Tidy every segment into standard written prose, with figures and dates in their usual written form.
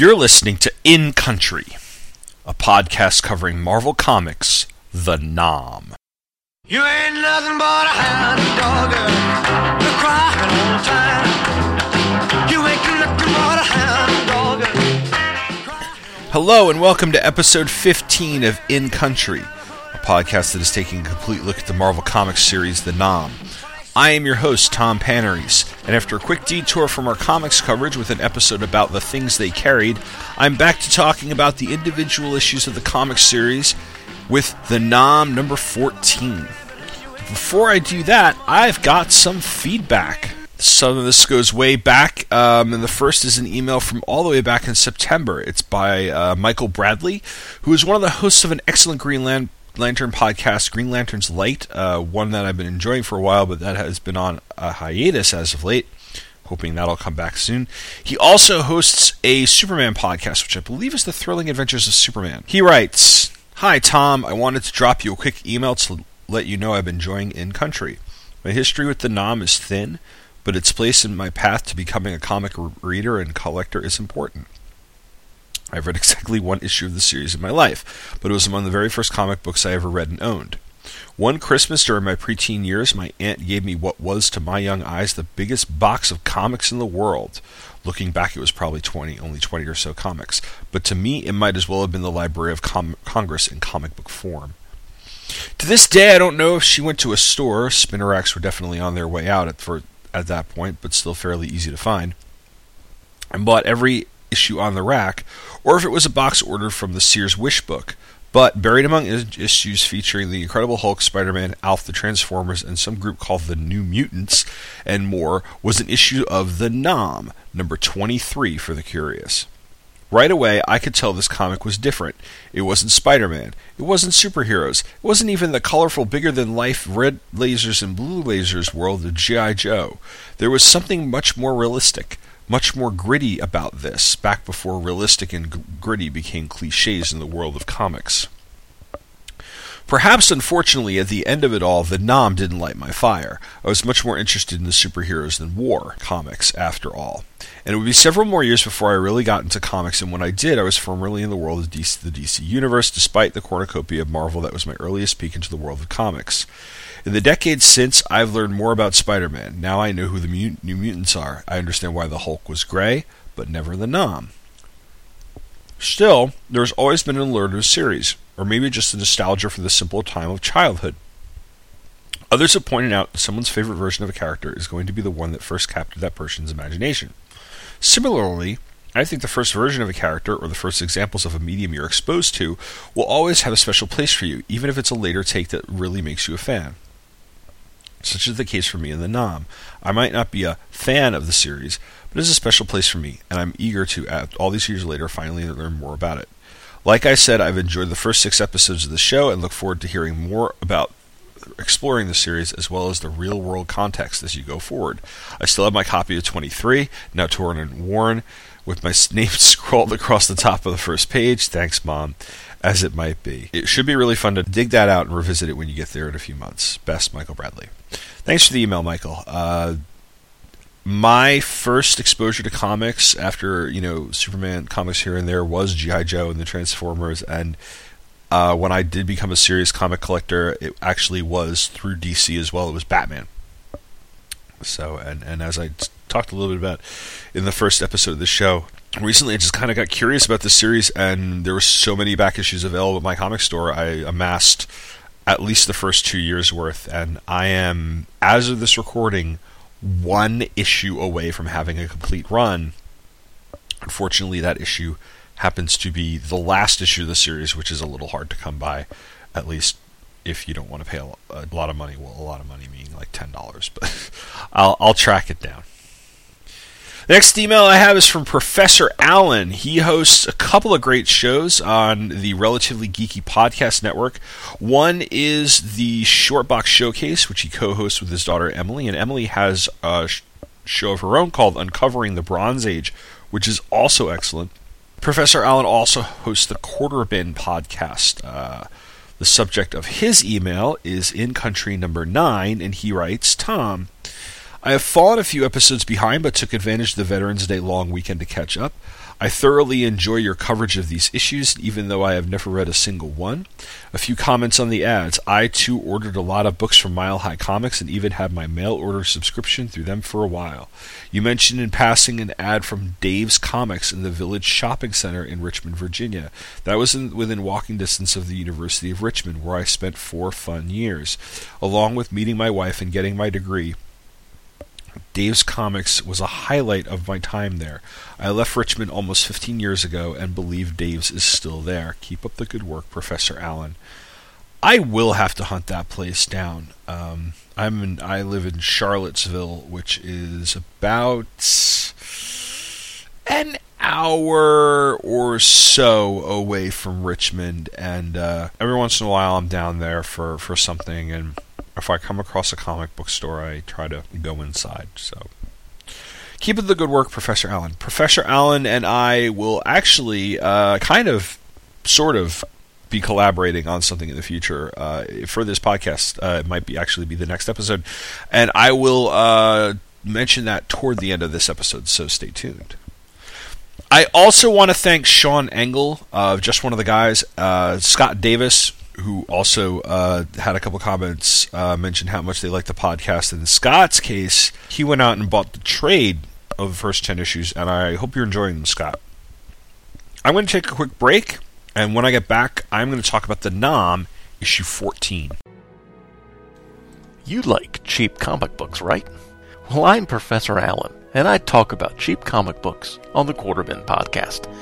You're listening to In Country, a podcast covering Marvel Comics, The Nom. You ain't nothing but a hound dog, you're crying all the time. You ain't nothing but a hound dog. Hello and welcome to episode 15 of In Country, a podcast that is taking a complete look at the Marvel Comics series, The Nom. I am your host, Tom Paneris, and after a quick detour from our comics coverage with an episode about the things they carried, I'm back to talking about the individual issues of the comic series with the Nom number 14. Before I do that, I've got some feedback. Some of this goes way back, and the first is an email from all the way back in September. It's by Michael Bradley, who is one of the hosts of an excellent Green Lantern podcast, Green Lantern's Light, one that I've been enjoying for a while, but that has been on a hiatus as of late. Hoping that'll come back soon. He also hosts a Superman podcast, which I believe is The Thrilling Adventures of Superman. He writes, "Hi, Tom. I wanted to drop you a quick email to let you know I've been enjoying In Country. My history with the Nom is thin, but its place in my path to becoming a comic reader and collector is important. I've read exactly one issue of the series in my life, but it was among the very first comic books I ever read and owned. One Christmas during my preteen years, my aunt gave me what was, to my young eyes, the biggest box of comics in the world. Looking back, it was probably only 20 or so comics, but to me, it might as well have been the Library of Congress in comic book form. To this day, I don't know if she went to a store. Spinner racks were definitely on their way out at that point, but still fairly easy to find, and bought every issue on the rack, or if it was a box order from the Sears Wish Book, but buried among issues featuring the Incredible Hulk, Spider-Man, Alf the Transformers, and some group called the New Mutants, and more, was an issue of the Nom, number 23 for the curious. Right away, I could tell this comic was different. It wasn't Spider-Man. It wasn't superheroes. It wasn't even the colorful, bigger-than-life red lasers and blue lasers world of G.I. Joe. There was something much more realistic, much more gritty about this, back before realistic and gritty became cliches in the world of comics. Perhaps, unfortunately, at the end of it all, the Nom didn't light my fire. I was much more interested in the superheroes than war comics, after all. And it would be several more years before I really got into comics, and when I did, I was firmly in the world of the DC Universe, despite the cornucopia of Marvel that was my earliest peek into the world of comics. In the decades since, I've learned more about Spider-Man. Now I know who the New Mutants are. I understand why the Hulk was gray, but never the Nom. Still, there's always been an allure to a series, or maybe just the nostalgia for the simple time of childhood. Others have pointed out that someone's favorite version of a character is going to be the one that first captured that person's imagination. Similarly, I think the first version of a character, or the first examples of a medium you're exposed to, will always have a special place for you, even if it's a later take that really makes you a fan. Such is the case for me in the Nom. I might not be a fan of the series, but it is a special place for me, and I'm eager to, all these years later, finally learn more about it. Like I said, I've enjoyed the first 6 episodes of the show and look forward to hearing more about exploring the series as well as the real-world context as you go forward. I still have my copy of 23, now torn and worn, with my name scrawled across the top of the first page, thanks Mom, as it might be. It should be really fun to dig that out and revisit it when you get there in a few months. Best, Michael Bradley." Thanks for the email, Michael. My first exposure to comics after, Superman comics here and there was G.I. Joe and the Transformers, and when I did become a serious comic collector, it actually was through DC as well. It was Batman. So, and as I talked a little bit about in the first episode of the show, recently I just kind of got curious about the series, and there were so many back issues available at my comic store, I amassed at least the first 2 years' worth, and I am, as of this recording, one issue away from having a complete run. Unfortunately, that issue happens to be the last issue of the series, which is a little hard to come by, at least if you don't want to pay a lot of money. Well, a lot of money meaning like $10, but I'll track it down. The next email I have is from Professor Allen. He hosts a couple of great shows on the Relatively Geeky Podcast Network. One is the Short Box Showcase, which he co-hosts with his daughter Emily, and Emily has a show of her own called Uncovering the Bronze Age, which is also excellent. Professor Allen also hosts the Quarterbin Podcast. The subject of his email is In Country number 9, and he writes, "Tom, I have fallen a few episodes behind, but took advantage of the Veterans Day long weekend to catch up. I thoroughly enjoy your coverage of these issues, even though I have never read a single one. A few comments on the ads. I, too, ordered a lot of books from Mile High Comics and even had my mail-order subscription through them for a while. You mentioned in passing an ad from Dave's Comics in the Village Shopping Center in Richmond, Virginia. That was within walking distance of the University of Richmond, where I spent 4 fun years, along with meeting my wife and getting my degree. Dave's Comics was a highlight of my time there. I left Richmond almost 15 years ago and believe Dave's is still there. Keep up the good work, Professor Allen. I will have to hunt that place down. I live in Charlottesville, which is about an hour or so away from Richmond, and every once in a while I'm down there for something, and if I come across a comic book store, I try to go inside. So, keep up the good work, Professor Allen. Professor Allen and I will actually be collaborating on something in the future for this podcast. It might actually be the next episode, and I will mention that toward the end of this episode, so stay tuned. I also want to thank Sean Engel of Just One of the Guys, Scott Davis, who also had a couple comments mention how much they like the podcast. In Scott's case, he went out and bought the trade of the first 10 issues, and I hope you're enjoying them, Scott. I'm going to take a quick break, and when I get back, I'm going to talk about the Nom, issue 14. You like cheap comic books, right? Well, I'm Professor Allen, and I talk about cheap comic books on the Quarterbin Podcast.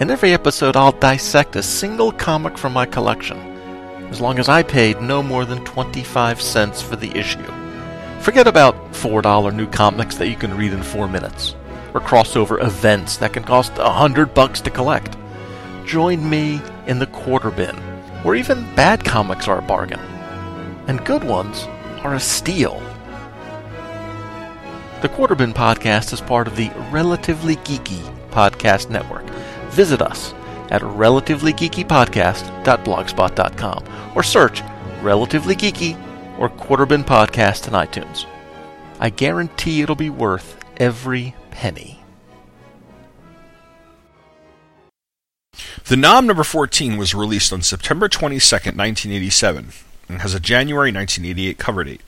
In every episode, I'll dissect a single comic from my collection, as long as I paid no more than 25 cents for the issue. Forget about $4 new comics that you can read in 4 minutes, or crossover events that can cost $100 to collect. Join me in the Quarterbin, where even bad comics are a bargain, and good ones are a steal. The Quarterbin Podcast is part of the Relatively Geeky Podcast Network. Visit us at relativelygeekypodcast.blogspot.com or search Relatively Geeky or Quarterbin Podcast in iTunes. I guarantee it'll be worth every penny. The Nom number 14 was released on September 22nd, 1987 and has a January 1988 cover date.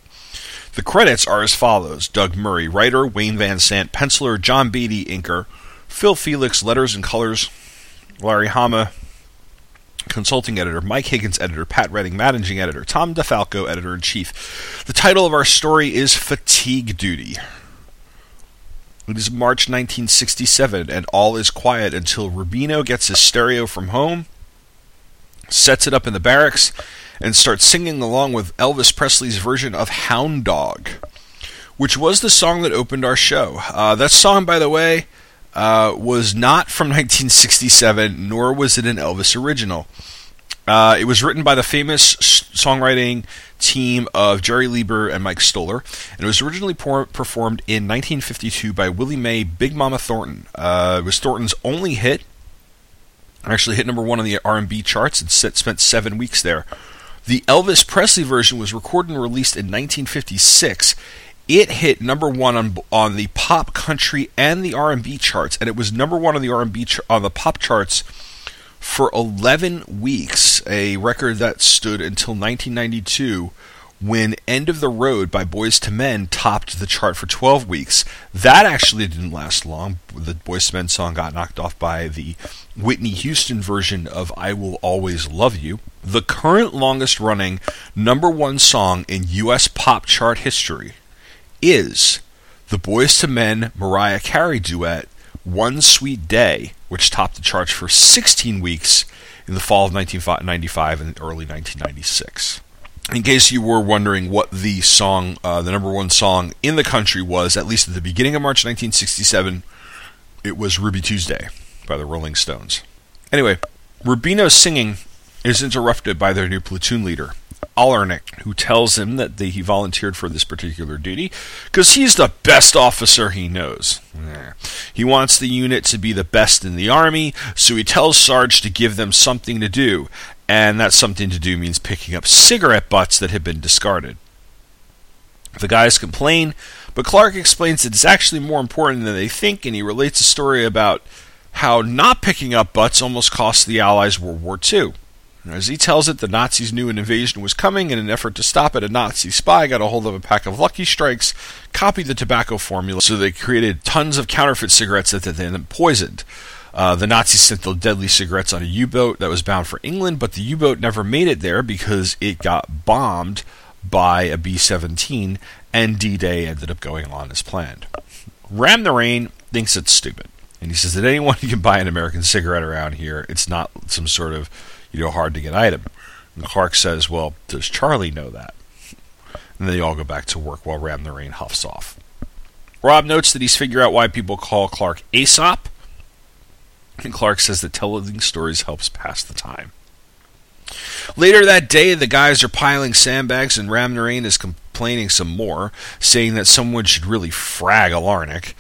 The credits are as follows: Doug Murray, writer; Wayne Van Sant, penciler; John Beatty, inker; Phil Felix, letters and colors; Larry Hama, consulting editor; Mike Higgins, editor; Pat Redding, managing editor; Tom DeFalco, editor-in-chief. The title of our story is Fatigue Duty. It is March 1967, and all is quiet until Rubino gets his stereo from home, sets it up in the barracks, and starts singing along with Elvis Presley's version of Hound Dog, which was the song that opened our show. That song, by the way, was not from 1967, nor was it an Elvis original. It was written by the famous songwriting team of Jerry Lieber and Mike Stoller, and it was originally performed in 1952 by Willie Mae Big Mama Thornton. It was Thornton's only hit. Actually hit number 1 on the R&B charts and spent 7 weeks there. The Elvis Presley version was recorded and released in 1956. It hit number 1 on the pop, country, and the R&B charts, and it was number 1 on the on the pop charts for 11 weeks, a record that stood until 1992, when "End of the Road" by Boyz II Men topped the chart for 12 weeks. That actually didn't last long. The Boyz II Men song got knocked off by the Whitney Houston version of "I Will Always Love You." The current longest-running number 1 song in U.S. pop chart history is the Boyz II Men Mariah Carey duet "One Sweet Day," which topped the charts for 16 weeks in the fall of 1995 and early 1996. In case you were wondering what the song, the number 1 song in the country was, at least at the beginning of March 1967, it was "Ruby Tuesday" by the Rolling Stones. Anyway, Rubino's singing is interrupted by their new platoon leader, Allernick, who tells him that he volunteered for this particular duty because he's the best officer he knows. He wants the unit to be the best in the Army, so he tells Sarge to give them something to do, and that something to do means picking up cigarette butts that had been discarded. The guys complain, but Clark explains that it's actually more important than they think, and he relates a story about how not picking up butts almost cost the Allies World War II. As he tells it, the Nazis knew an invasion was coming. In an effort to stop it, a Nazi spy got a hold of a pack of Lucky Strikes, copied the tobacco formula, so they created tons of counterfeit cigarettes that they then poisoned. The Nazis sent the deadly cigarettes on a U-boat that was bound for England, but the U-boat never made it there because it got bombed by a B-17, and D-Day ended up going on as planned. Ram the Rain thinks it's stupid, and he says that anyone can buy an American cigarette around here. It's not some sort of hard-to-get item. And Clark says, well, does Charlie know that? And they all go back to work while Ram the Rain huffs off. Rob notes that he's figured out why people call Clark Aesop, and Clark says that telling stories helps pass the time. Later that day, the guys are piling sandbags, and Ram the Rain is complaining some more, saying that someone should really frag Alarnik.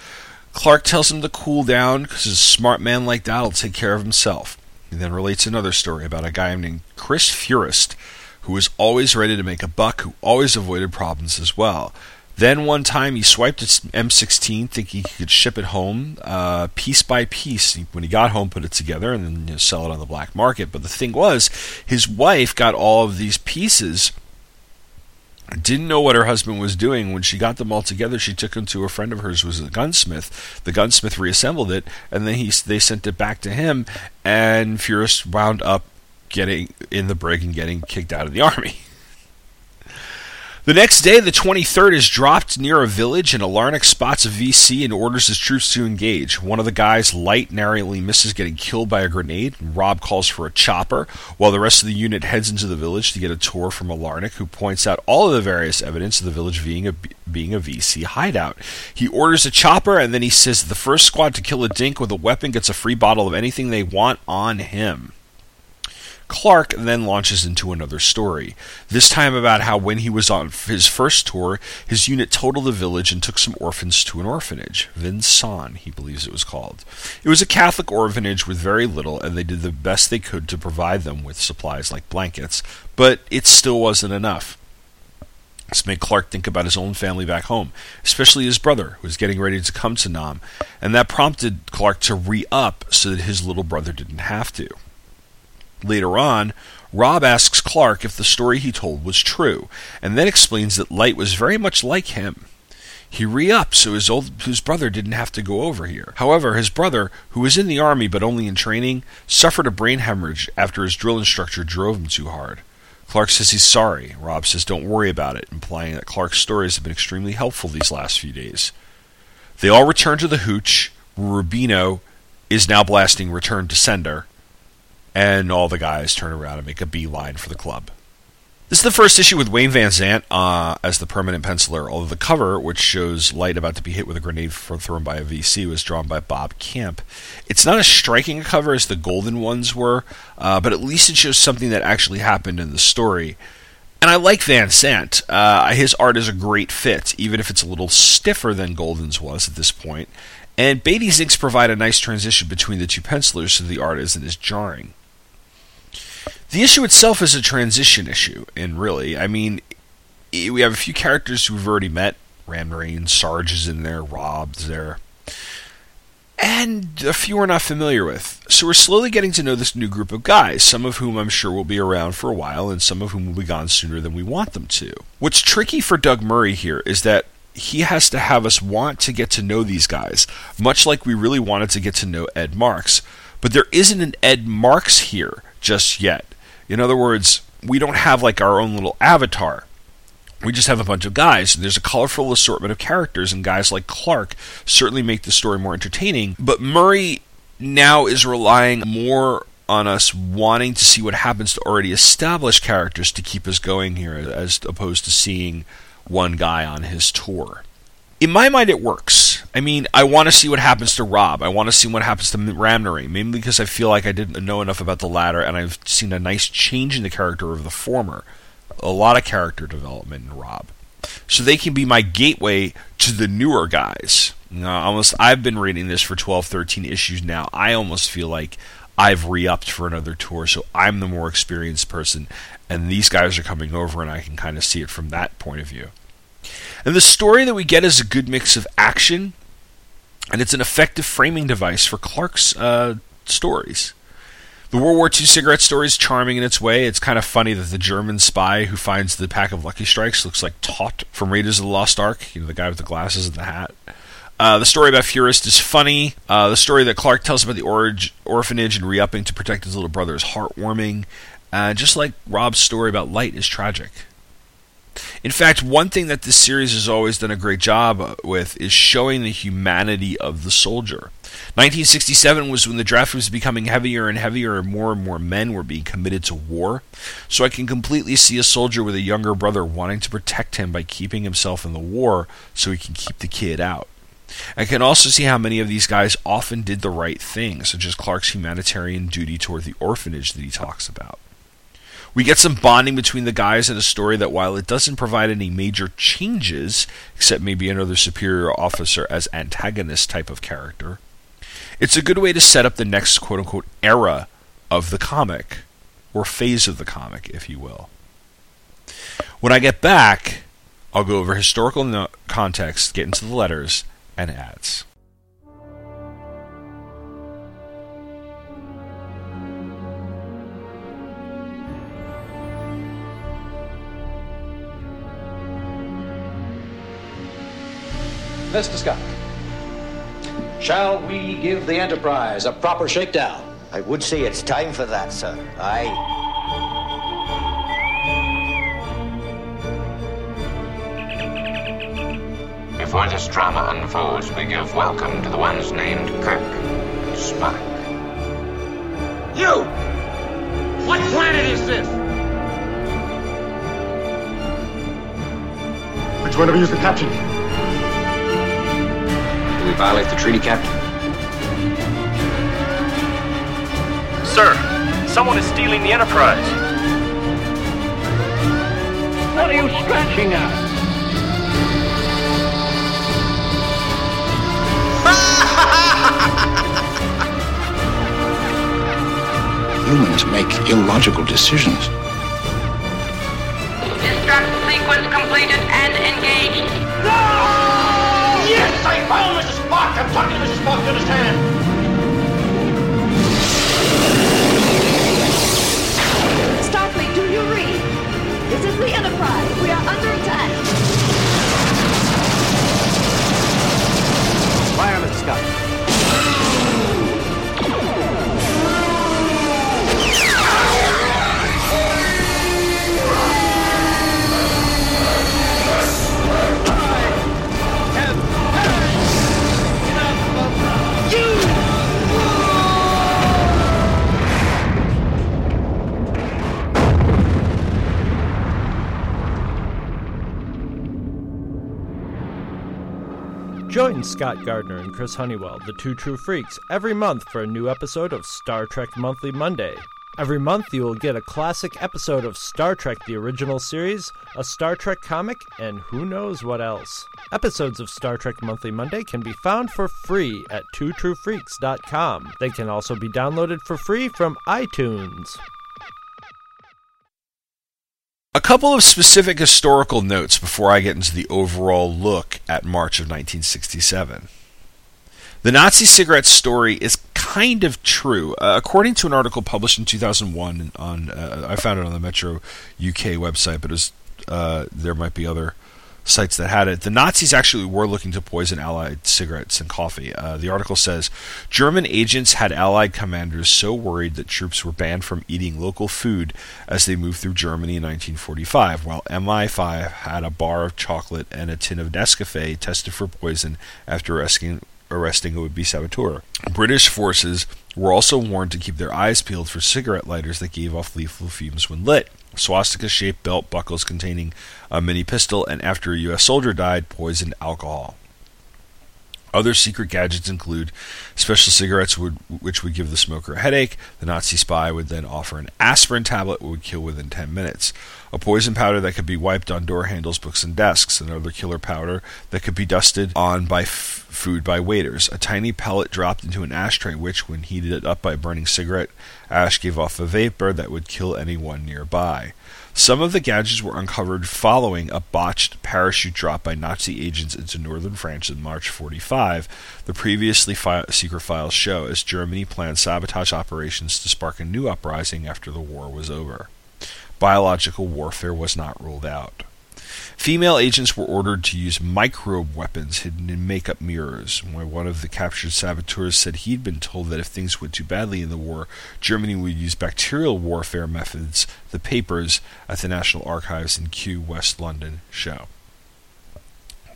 Clark tells him to cool down, because a smart man like that will take care of himself. He then relates another story about a guy named Chris Furist, who was always ready to make a buck, who always avoided problems as well. Then one time he swiped his M16 thinking he could ship it home piece by piece. When he got home, put it together and then sell it on the black market. But the thing was, his wife got all of these pieces, didn't know what her husband was doing. When she got them all together, she took them to a friend of hers who was a gunsmith. The gunsmith reassembled it, and then they sent it back to him, and Furist wound up getting in the brig and getting kicked out of the army. The next day, the 23rd, is dropped near a village, and Alarnik spots a VC and orders his troops to engage. One of the guys, Light, narrowly misses getting killed by a grenade, and Rob calls for a chopper, while the rest of the unit heads into the village to get a tour from Alarnik, who points out all of the various evidence of the village being a VC hideout. He orders a chopper, and then he says that the first squad to kill a dink with a weapon gets a free bottle of anything they want on him. Clark then launches into another story, this time about how when he was on his first tour, his unit totaled the village and took some orphans to an orphanage. Vinson, he believes it was called. It was a Catholic orphanage with very little, and they did the best they could to provide them with supplies like blankets, but it still wasn't enough. This made Clark think about his own family back home, especially his brother, who was getting ready to come to Nam, and that prompted Clark to re-up so that his little brother didn't have to. Later on, Rob asks Clark if the story he told was true, and then explains that Light was very much like him. He re-upped so his brother didn't have to go over here. However, his brother, who was in the army but only in training, suffered a brain hemorrhage after his drill instructor drove him too hard. Clark says he's sorry. Rob says don't worry about it, implying that Clark's stories have been extremely helpful these last few days. They all return to the hooch, where Rubino is now blasting Return to Sender, and all the guys turn around and make a beeline for the club. This is the first issue with Wayne Van Sant as the permanent penciler, although the cover, which shows Light about to be hit with a grenade thrown by a VC, was drawn by Bob Camp. It's not as striking a cover as the golden ones were, but at least it shows something that actually happened in the story. And I like Van Sant. His art is a great fit, even if it's a little stiffer than Golden's was at this point. And Beatty's inks provide a nice transition between the two pencilers, so the art isn't as jarring. The issue itself is a transition issue, and really, I mean, we have a few characters who we've already met. Ram Rain, Sarge is in there, Rob's there, and a few we're not familiar with. So we're slowly getting to know this new group of guys, some of whom I'm sure will be around for a while, and some of whom will be gone sooner than we want them to. What's tricky for Doug Murray here is that he has to have us want to get to know these guys, much like we really wanted to get to know Ed Marks. But there isn't an Ed Marks here just yet. In other words, we don't have like our own little avatar. We just have a bunch of guys. There's a colorful assortment of characters, and guys like Clark certainly make the story more entertaining. But Murray now is relying more on us wanting to see what happens to already established characters to keep us going here, as opposed to seeing one guy on his tour. In my mind, it works. I mean, I want to see what happens to Rob. I want to see what happens to Ram the Rain, mainly because I feel like I didn't know enough about the latter, and I've seen a nice change in the character of the former. A lot of character development in Rob. So they can be my gateway to the newer guys. You know, I've been reading this for 12, 13 issues now. I almost feel like I've re-upped for another tour, so I'm the more experienced person, and these guys are coming over, and I can kind of see it from that point of view. And the story that we get is a good mix of action, and it's an effective framing device for Clark's stories. The World War II cigarette story is charming in its way. It's kind of funny that the German spy who finds the pack of Lucky Strikes looks like Tot from Raiders of the Lost Ark, you know, the guy with the glasses and the hat. The story about Furist is funny. The story that Clark tells about the orphanage and re-upping to protect his little brother is heartwarming. Just like Rob's story about Light is tragic. In fact, one thing that this series has always done a great job with is showing the humanity of the soldier. 1967 was when the draft was becoming heavier and heavier, and more men were being committed to war. So I can completely see a soldier with a younger brother wanting to protect him by keeping himself in the war so he can keep the kid out. I can also see how many of these guys often did the right thing, such as Clark's humanitarian duty toward the orphanage that he talks about. We get some bonding between the guys in a story that, while it doesn't provide any major changes, except maybe another superior officer as antagonist type of character, it's a good way to set up the next quote-unquote era of the comic, or phase of the comic, if you will. When I get back, I'll go over historical context, get into the letters, and ads. Mr. Scott, shall we give the Enterprise a proper shakedown? I would say it's time for that, sir. Aye. Before this drama unfolds, we give welcome to the ones named Kirk and Spock. You! What planet is this? Which one of you is the captain? Did we violate the treaty, Captain? Sir, someone is stealing the Enterprise. What are you scratching at? Humans make illogical decisions. Destruct sequence completed and engaged. No! Yes, I found Mrs. Spock. I'm talking to Mrs. Spock. You understand? Starfleet, do you read? This is the Enterprise. We are under attack. Fire, Mr. Scott. Join Scott Gardner and Chris Honeywell, the two true freaks, every month for a new episode of Star Trek Monthly Monday. Every month you will get a classic episode of Star Trek the Original Series, a Star Trek comic, and who knows what else. Episodes of Star Trek Monthly Monday can be found for free at twotruefreaks.com. They can also be downloaded for free from iTunes. A couple of specific historical notes before I get into the overall look at March of 1967. The Nazi cigarette story is kind of true. According to an article published in 2001, I found it on the Metro UK website, but it was, there might be other sites that had it. The Nazis actually were looking to poison Allied cigarettes and coffee. The article says, German agents had Allied commanders so worried that troops were banned from eating local food as they moved through Germany in 1945, while MI5 had a bar of chocolate and a tin of Nescafe tested for poison after arresting a would-be saboteur. British forces were also warned to keep their eyes peeled for cigarette lighters that gave off lethal fumes when lit. Swastika-shaped belt buckles containing a mini-pistol, and after a U.S. soldier died, poisoned alcohol. Other secret gadgets include special cigarettes which would give the smoker a headache. The Nazi spy would then offer an aspirin tablet that would kill within 10 minutes, a poison powder that could be wiped on door handles, books, and desks, another killer powder that could be dusted on by food by waiters, a tiny pellet dropped into an ashtray which, when heated up by burning cigarette ash, gave off a vapor that would kill anyone nearby. Some of the gadgets were uncovered following a botched parachute drop by Nazi agents into northern France in March 45, the previously secret files show, as Germany planned sabotage operations to spark a new uprising after the war was over. Biological warfare was not ruled out. Female agents were ordered to use microbe weapons hidden in makeup mirrors. One of the captured saboteurs said he'd been told that if things went too badly in the war, Germany would use bacterial warfare methods, the papers at the National Archives in Kew, West London, show.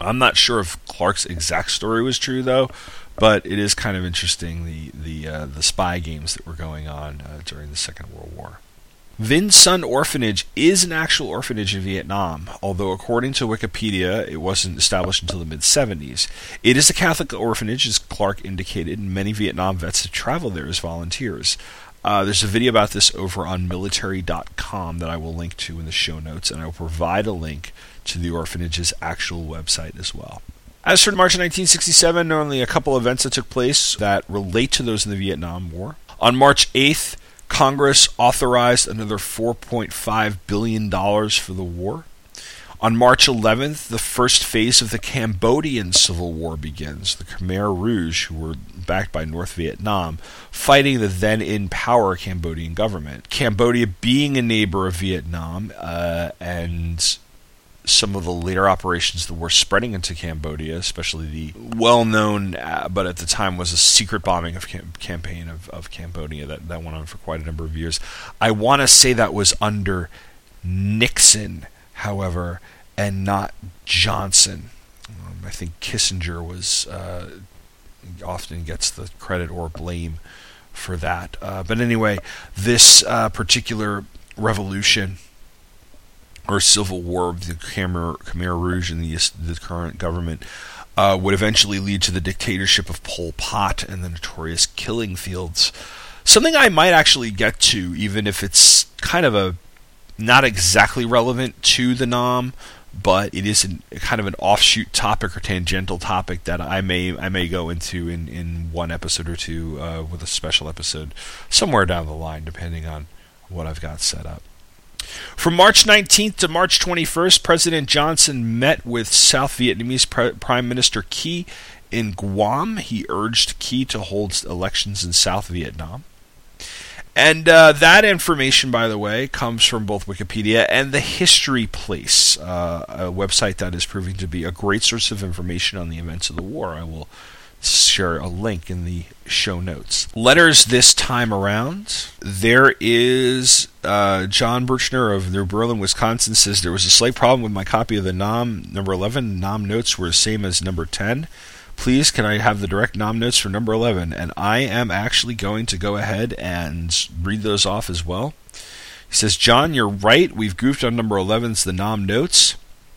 I'm not sure if Clark's exact story was true, though, but it is kind of interesting, the spy games that were going on during the Second World War. Vinh Sun Orphanage is an actual orphanage in Vietnam, although according to Wikipedia, it wasn't established until the mid-70s. It is a Catholic orphanage, as Clark indicated, and many Vietnam vets have traveled there as volunteers. There's a video about this over on military.com that I will link to in the show notes, and I will provide a link to the orphanage's actual website as well. As for March 1967, there are only a couple events that took place that relate to those in the Vietnam War. On March 8th, Congress authorized another $4.5 billion for the war. On March 11th, the first phase of the Cambodian Civil War begins. The Khmer Rouge, who were backed by North Vietnam, fighting the then-in-power Cambodian government. Cambodia being a neighbor of Vietnam, and some of the later operations of the war spreading into Cambodia, especially the well-known, but at the time was a secret bombing of campaign of Cambodia that went on for quite a number of years. I want to say that was under Nixon, however, and not Johnson. I think Kissinger was often gets the credit or blame for that. But anyway, this particular revolution or civil war of the Khmer Rouge and the current government would eventually lead to the dictatorship of Pol Pot and the notorious killing fields. Something I might actually get to, even if it's kind of not exactly relevant to the Nam, but it is kind of an offshoot topic or tangential topic that I may go into in one episode or two with a special episode somewhere down the line, depending on what I've got set up. From March 19th to March 21st, President Johnson met with South Vietnamese Prime Minister Key in Guam. He urged Key to hold elections in South Vietnam. And that information, by the way, comes from both Wikipedia and The History Place, a website that is proving to be a great source of information on the events of the war. I will share a link in the show notes. Letters this time around. There is John Birchner of New Berlin, Wisconsin says, there was a slight problem with my copy of the NOM number 11. NOM notes were the same as number 10. Please, can I have the direct NOM notes for number 11? And I am actually going to go ahead and read those off as well. He says, John, you're right. We've goofed on number 11's the NOM notes.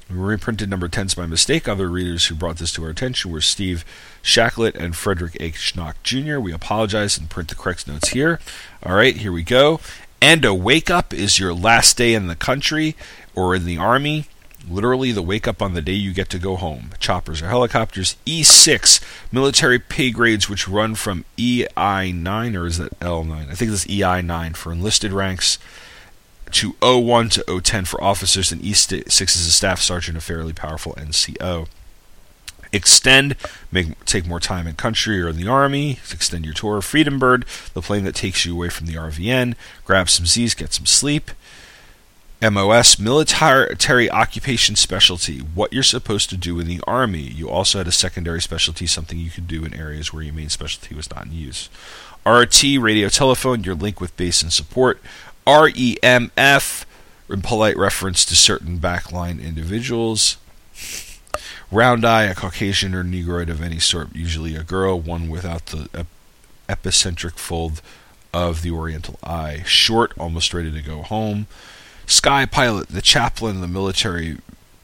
We reprinted number 10's by mistake. Other readers who brought this to our attention were Steve Shacklett and Frederick A. Schnock Jr. We apologize and print the correct notes here. All right, here we go. And a wake-up is your last day in the country or in the Army. Literally the wake-up on the day you get to go home. Choppers or helicopters. E6, military pay grades which run from EI9, or is that L9? I think it's EI9 for enlisted ranks, to 01 to 010 for officers, and E6 is a staff sergeant, a fairly powerful NCO. Extend, take more time in country or in the Army, extend your tour. Freedom Bird, the plane that takes you away from the RVN, grab some Z's, get some sleep. MOS, military occupation specialty, what you're supposed to do in the Army. You also had a secondary specialty, something you could do in areas where your main specialty was not in use. RT, radio telephone, your link with base and support. REMF, impolite reference to certain backline individuals. Round eye, a Caucasian or Negroid of any sort, usually a girl, one without the epicentric fold of the oriental eye. Short, almost ready to go home. Sky pilot, the chaplain, the military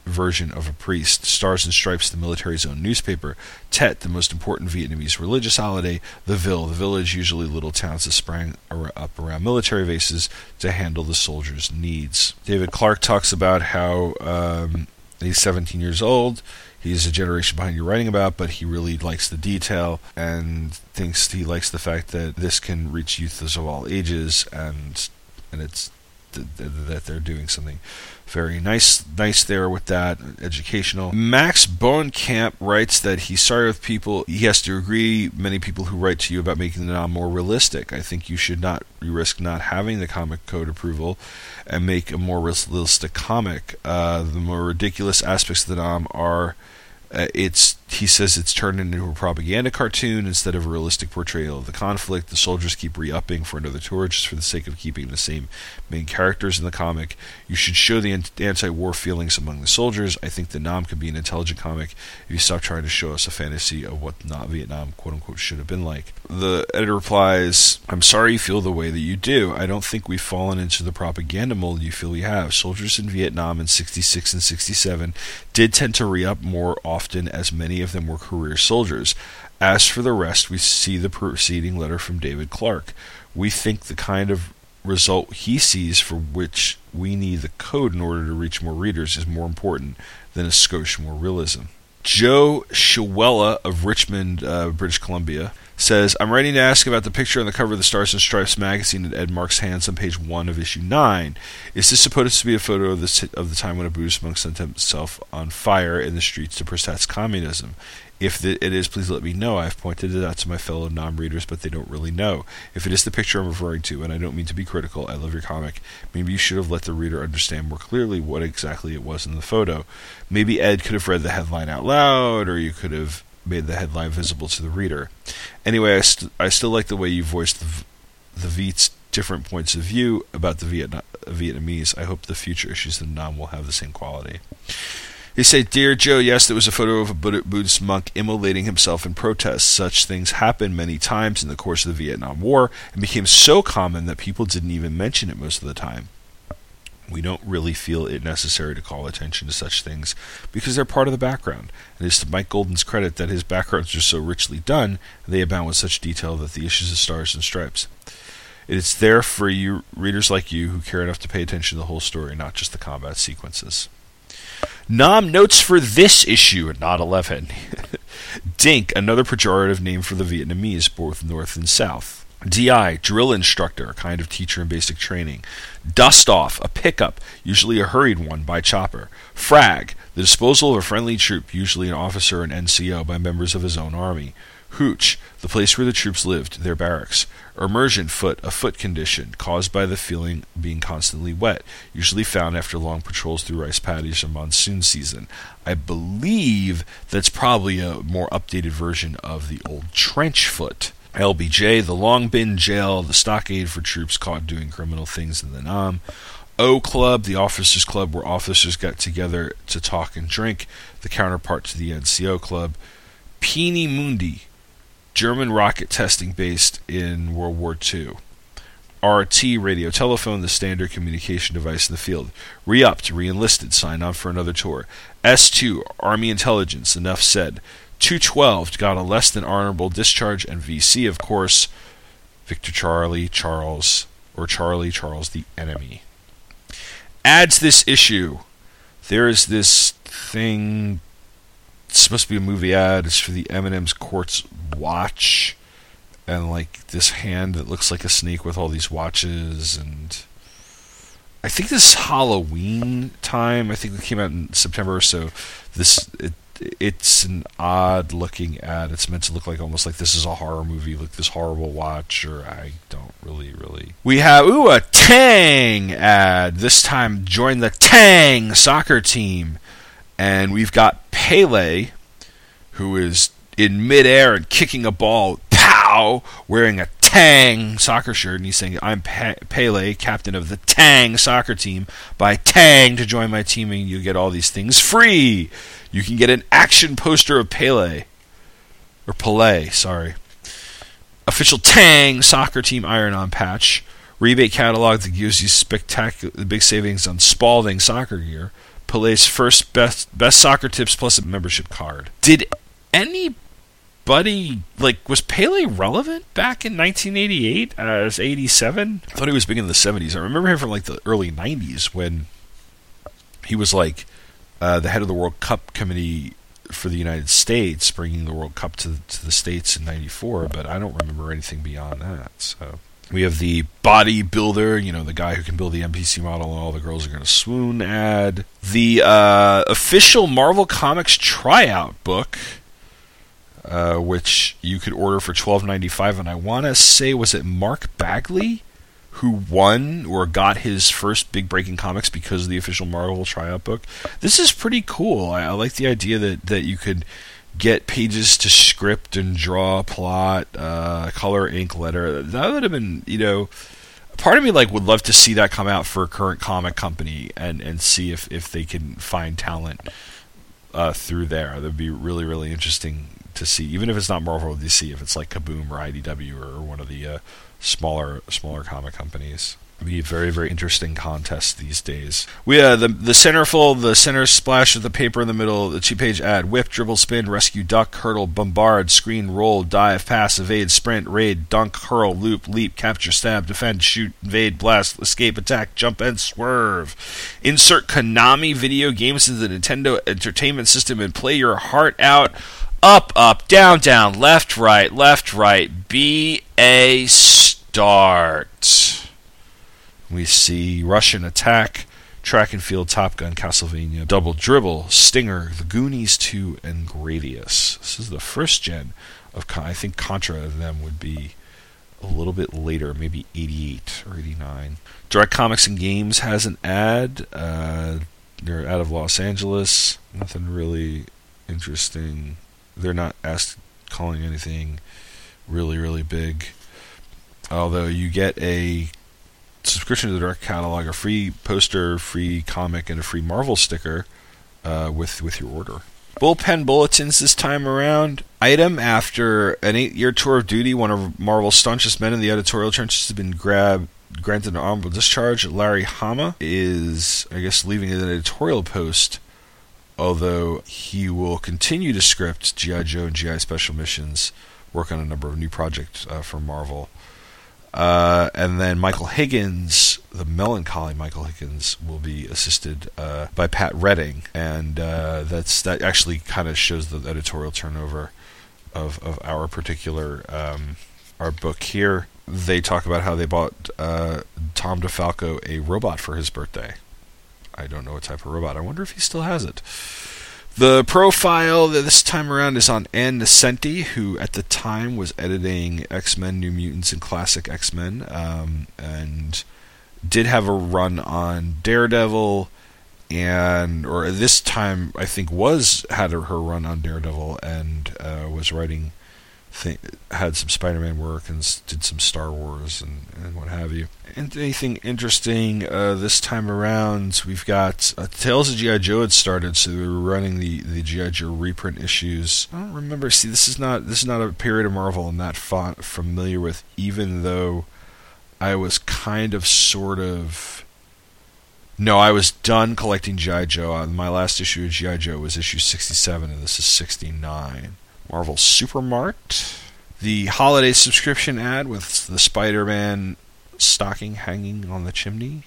version of a priest. Stars and Stripes, the military's own newspaper. Tet, the most important Vietnamese religious holiday. The Ville, the village, usually little towns that sprang up around military bases to handle the soldiers' needs. David Clark talks about how he's 17 years old. He's a generation behind you writing about, but he really likes the detail and thinks he likes the fact that this can reach youths of all ages, and it's that they're doing something very nice there with that, educational. Max Bohnkamp writes that he's sorry with people. He has to agree, many people who write to you about making the novel more realistic. I think you should not risk not having the comic code approval and make a more realistic comic. The more ridiculous aspects of the nom are... he says it's turned into a propaganda cartoon instead of a realistic portrayal of the conflict. The soldiers keep re-upping for another tour just for the sake of keeping the same main characters in the comic. You should show the anti-war feelings among the soldiers. I think the Nam could be an intelligent comic if you stop trying to show us a fantasy of what not Vietnam, quote-unquote, should have been like. The editor replies, I'm sorry you feel the way that you do. I don't think we've fallen into the propaganda mold you feel we have. Soldiers in Vietnam in 66 and 67 did tend to re-up more often, as many of them were career soldiers. As for the rest, we see the preceding letter from David Clark. We think the kind of result he sees, for which we need the code in order to reach more readers, is more important than a skosh more realism. Joe Shawella of Richmond, British Columbia, says, I'm writing to ask about the picture on the cover of the Stars and Stripes magazine in Ed Mark's hands on page 1 of issue 9. Is this supposed to be a photo of the time when a Buddhist monk set himself on fire in the streets to protest communism? If it is, please let me know. I've pointed it out to my fellow non-readers, but they don't really know. If it is the picture I'm referring to, and I don't mean to be critical, I love your comic, maybe you should have let the reader understand more clearly what exactly it was in the photo. Maybe Ed could have read the headline out loud, or you could have made the headline visible to the reader. Anyway, I still like the way you voiced the Viet's different points of view about the Vietnamese. I hope the future issues of the Nam will have the same quality. They say, Dear Joe, yes, there was a photo of a Buddhist monk immolating himself in protest. Such things happened many times in the course of the Vietnam War and became so common that people didn't even mention it most of the time. We don't really feel it necessary to call attention to such things because they're part of the background. It is to Mike Golden's credit that his backgrounds are so richly done, and they abound with such detail that the issues of Stars and Stripes. It's there for you readers like you who care enough to pay attention to the whole story, not just the combat sequences. Nom notes for this issue, and not 11. Dink, another pejorative name for the Vietnamese, both North and South. DI, drill instructor, a kind of teacher in basic training. Dust off, a pickup, usually a hurried one by chopper. Frag, the disposal of a friendly troop, usually an officer or an NCO, by members of his own army. Hooch, the place where the troops lived, their barracks. Immersion foot, a foot condition caused by the feeling being constantly wet, usually found after long patrols through rice paddies or monsoon season. I believe that's probably a more updated version of the old trench foot. LBJ, the long bin jail, the stockade for troops caught doing criminal things in the Nam. O Club, the officers' club where officers got together to talk and drink, the counterpart to the NCO club. Pini Mundi, German rocket testing based in World War II. RT, radio telephone, the standard communication device in the field. Re-upped, re-enlisted, sign on for another tour. S2, Army Intelligence, enough said. 212, got a less than honorable discharge, and VC, of course, Victor Charlie, Charles, or Charlie, Charles the enemy. Adds this issue. There is this thing... It's supposed to be a movie ad. It's for the M&M's quartz watch, and like this hand that looks like a snake with all these watches. And I think this is Halloween time. I think it came out in September or so. It's an odd looking ad. It's meant to look like almost like this is a horror movie, like this horrible watch, or I don't really. We have a Tang ad this time. Join the Tang soccer team. And we've got Pelé, who is in midair and kicking a ball, pow, wearing a Tang soccer shirt. And he's saying, I'm Pelé, captain of the Tang soccer team. Buy Tang to join my team and you get all these things free. You can get an action poster of Pelé. Or Pelé, sorry. Official Tang soccer team iron-on patch. Rebate catalog that gives you spectacular big savings on Spalding soccer gear. Pelé's first best soccer tips plus a membership card. Did anybody was Pelé relevant back in 1988? It was 87. I thought he was big in the 70s. I remember him from the early 90s when he was the head of the World Cup committee for the United States, bringing the World Cup to the States in '94. But I don't remember anything beyond that. So We have the bodybuilder, you know, the guy who can build the NPC model and all the girls are going to swoon ad. The official Marvel Comics tryout book, which you could order for $12.95, and I want to say, was it Mark Bagley who won or got his first big break in comics because of the official Marvel tryout book? This is pretty cool. I like the idea that you could get pages to script and draw plot, color, ink, letter. That would have been, you know, part of me like would love to see that come out for a current comic company and see if they can find talent through there. That'd be really, really interesting to see, even if it's not Marvel or DC, if it's like Kaboom or IDW or one of the smaller comic companies. It'd be a very, very interesting contest these days. We the centerfold, the center splash of the paper in the middle, the two-page ad, whip, dribble, spin, rescue, duck, hurdle, bombard, screen, roll, dive, pass, evade, sprint, raid, dunk, hurl, loop, leap, capture, stab, defend, shoot, invade, blast, escape, attack, jump, and swerve. Insert Konami video games into the Nintendo Entertainment System and play your heart out. Up, up, down, down, left, right, B, A, start. We see Russian Attack, Track and Field, Top Gun, Castlevania, Double Dribble, Stinger, The Goonies 2, and Gradius. This is the first gen of, I think Contra of them would be a little bit later, maybe 88 or 89. Direct Comics and Games has an ad. They're out of Los Angeles. Nothing really interesting. They're not calling anything really, really big. Although you get a subscription to the direct catalog, a free poster, free comic, and a free Marvel sticker with your order. Bullpen bulletins this time around. Item: after an 8-year tour of duty, one of Marvel's staunchest men in the editorial trenches has been granted an honorable discharge. Larry Hama is, I guess, leaving an editorial post, although he will continue to script G.I. Joe and G.I. Special Missions, work on a number of new projects for Marvel. And then Michael Higgins, the melancholy Michael Higgins, will be assisted by Pat Redding, and that actually kind of shows the editorial turnover of our particular our book here. They talk about how they bought Tom DeFalco a robot for his birthday. I don't know what type of robot. I wonder if he still has it. The profile this time around is on Ann Nesenti, who at the time was editing X-Men, New Mutants, and Classic X-Men, and did have a run on Daredevil, or this time I think had her run on Daredevil and was writing, had some Spider-Man work and did some Star Wars and what have you. And anything interesting this time around? We've got Tales of G.I. Joe had started, so they were running the G.I. Joe reprint issues. I don't remember. See, this is not a period of Marvel I'm that familiar with, even though I was kind of sort of... No, I was done collecting G.I. Joe. My last issue of G.I. Joe was issue 67, and this is 69. Marvel Supermart. The holiday subscription ad with the Spider-Man stocking hanging on the chimney,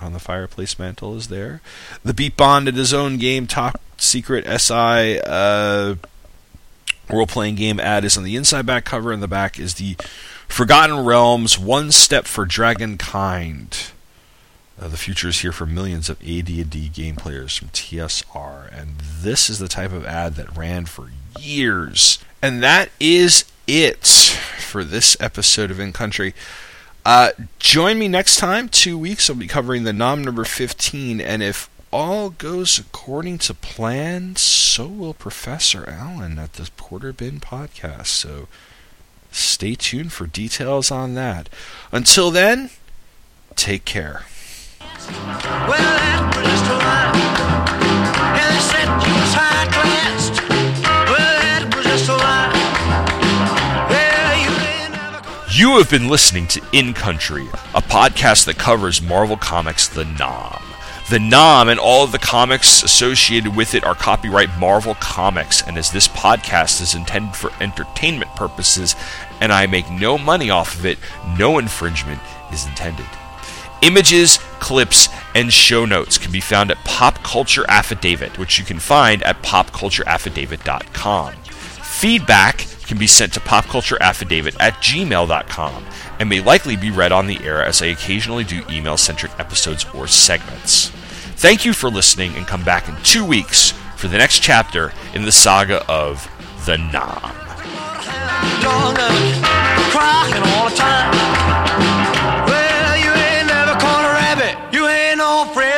on the fireplace mantle, is there. The beat Bond at his own game, top secret SI role-playing game ad is on the inside back cover, and the back is the Forgotten Realms, One Step for Dragonkind. The future is here for millions of AD&D game players from TSR, and this is the type of ad that ran for years. And that is it for this episode of In Country. Join me next time, 2 weeks. I'll be covering the nom number 15, and if all goes according to plan, so will Professor Allen at the Quarterbin Podcast. So stay tuned for details on that. Until then, take care. Well, at Bristol, yeah, they said you was high classed. Well, at Bristol, yeah, you didn't have a... You have been listening to In Country, a podcast that covers Marvel Comics' The Nom. The Nom and all of the comics associated with it are copyright Marvel Comics, and as this podcast is intended for entertainment purposes, and I make no money off of it, no infringement is intended. Images, clips, and show notes can be found at Pop Culture Affidavit, which you can find at popcultureaffidavit.com. Feedback can be sent to popcultureaffidavit@gmail.com and may likely be read on the air as I occasionally do email-centric episodes or segments. Thank you for listening, and come back in 2 weeks for the next chapter in the saga of The Nom. Crying all the time. Well, you ain't never caught a rabbit. You ain't no friend.